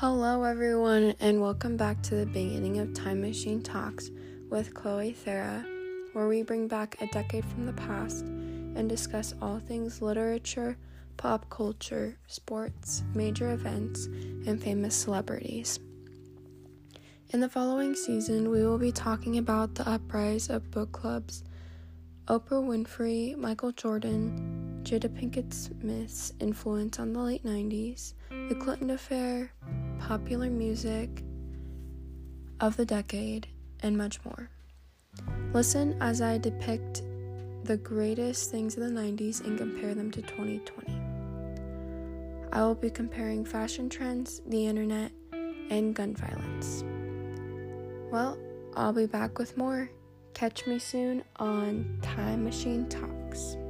Hello everyone, and welcome back to the beginning of Time Machine Talks with Chloe Thera, where we bring back a decade from the past and discuss all things literature, pop culture, sports, major events, and famous celebrities. In the following season, we will be talking about the uprise of book clubs, Oprah Winfrey, Michael Jordan, Jada Pinkett Smith's influence on the late 90s, the Clinton Affair, popular music of the decade, and much more. Listen as I depict the greatest things of the 90s and compare them to 2020. I will be comparing fashion trends, the internet, and gun violence. Well, I'll be back with more. Catch me soon on Time Machine Talks.